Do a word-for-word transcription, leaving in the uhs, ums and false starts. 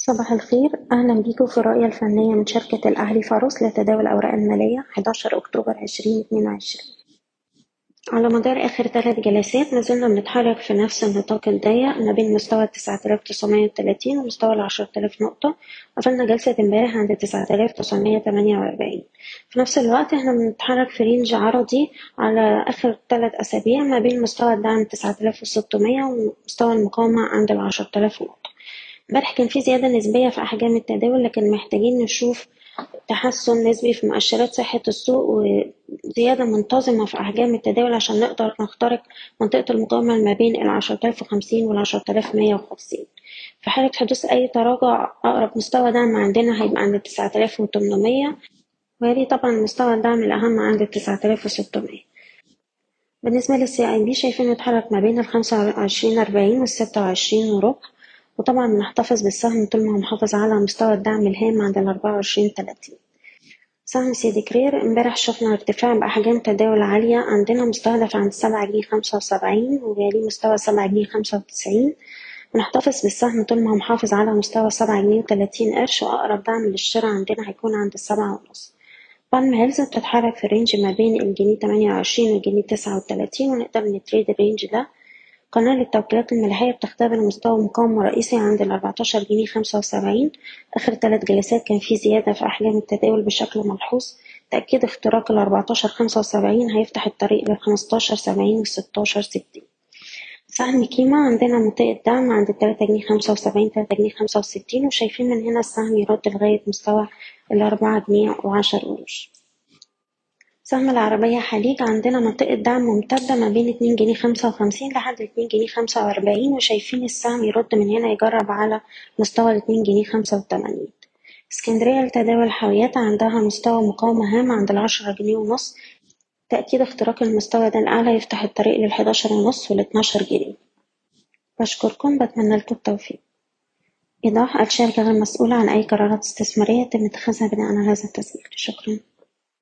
صباح الخير، أهلا بيكم في الرؤية الفنية من شركة الأهلي فاروس لتداول الأوراق المالية أحد عشر أكتوبر ألفين واثنين وعشرين. على مدار آخر ثلاث جلسات نزلنا بنتحرك في نفس النطاق الضيق ما بين مستوى تسعة آلاف وتسعمائة وثلاثين ومستوى العشرة آلاف نقطة. قفلنا جلسة امبارح عند تسعة آلاف وتسعمائة وثمانية وأربعين. في نفس الوقت احنا بنتحرك في رينج عرضي على آخر ثلاث أسابيع ما بين مستوى الدعم تسعة آلاف وستمائة ومستوى المقاومة عند العشرة آلاف نقطة. امبارح كان في زيادة نسبية في أحجام التداول، لكن محتاجين نشوف تحسن نسبي في مؤشرات صحة السوق وزيادة منتظمة في أحجام التداول عشان نقدر نخترق منطقة المقاومة ما بين العشرة آلاف وخمسين والعشرة آلاف مية وخمسين. في حالة حدوث أي تراجع أقرب مستوى دعم عندنا هيبقى عند تسعة آلاف وتمنمية، ويلي طبعا مستوى الدعم الأهم عند تسعة آلاف وستمية. بالنسبة للسي أي بي شايفين نتحرك ما بين الخمسة وعشرين أربعين والستة وعشرين وربع، وطبعا بنحتفظ بالسهم طول ما هو محافظ على مستوى الدعم الهام عند ال أربعة وعشرين ثلاثين. سهم سيدي كرير امبارح شفنا ارتفاع بأحجام تداول عالية، عندنا مستهدف عند سبعة جنيه خمسة وسبعين وجالي مستوى سبعة جنيه خمسة وتسعين. بنحتفظ بالسهم طول ما هو محافظ على مستوى سبعة جنيه وتلاتين قرش، وأقرب دعم للشراء عندنا هيكون عند السبعة ونص. بالم هيلز بتتحرك في الرينج ما بين الجنيه تمانية وعشرين والجنيه تسعة وتلاتين، ونقدر نتريد الرينج ده. قناة التوكيلات الملحية بتختبر مستوى مقاومة رئيسي عند ال أربعتاشر جنيه خمسة وسبعين. آخر ثلاث جلسات كان في زيادة في أحجام التداول بشكل ملحوظ، تأكيد اختراق ال أربعتاشر خمسة وسبعين هيفتح الطريق لل خمستاشر سبعين والستاشر ستين. سهم كيما عندنا منطقة دعم عند ال تلاتة جنيه خمسة وسبعين تلاتة جنيه خمسة وستين، وشايفين من هنا السهم يرد لغاية مستوى ال أربعة جنيه وعشر قروش. سهم العربيه حليج عندنا منطقه دعم ممتده ما بين اتنين جنيه خمسه وخمسين لحد اتنين جنيه خمسه واربعين، وشايفين السهم يرد من هنا يجرب على مستوى اتنين جنيه خمسه وتمانين. اسكندريه للتداول حاويات عندها مستوى مقاومه هام عند العشره جنيه ونص، تاكيد اختراق المستوى ده الاعلى يفتح الطريق لل حداشر ونص وال اتناشر جنيه. بشكركم، بتمنى لكم التوفيق. ايضاح: الشركه غير مسؤوله عن اي قرارات استثماريه يتم اتخاذها بناء على هذا التسجيل. شكرا.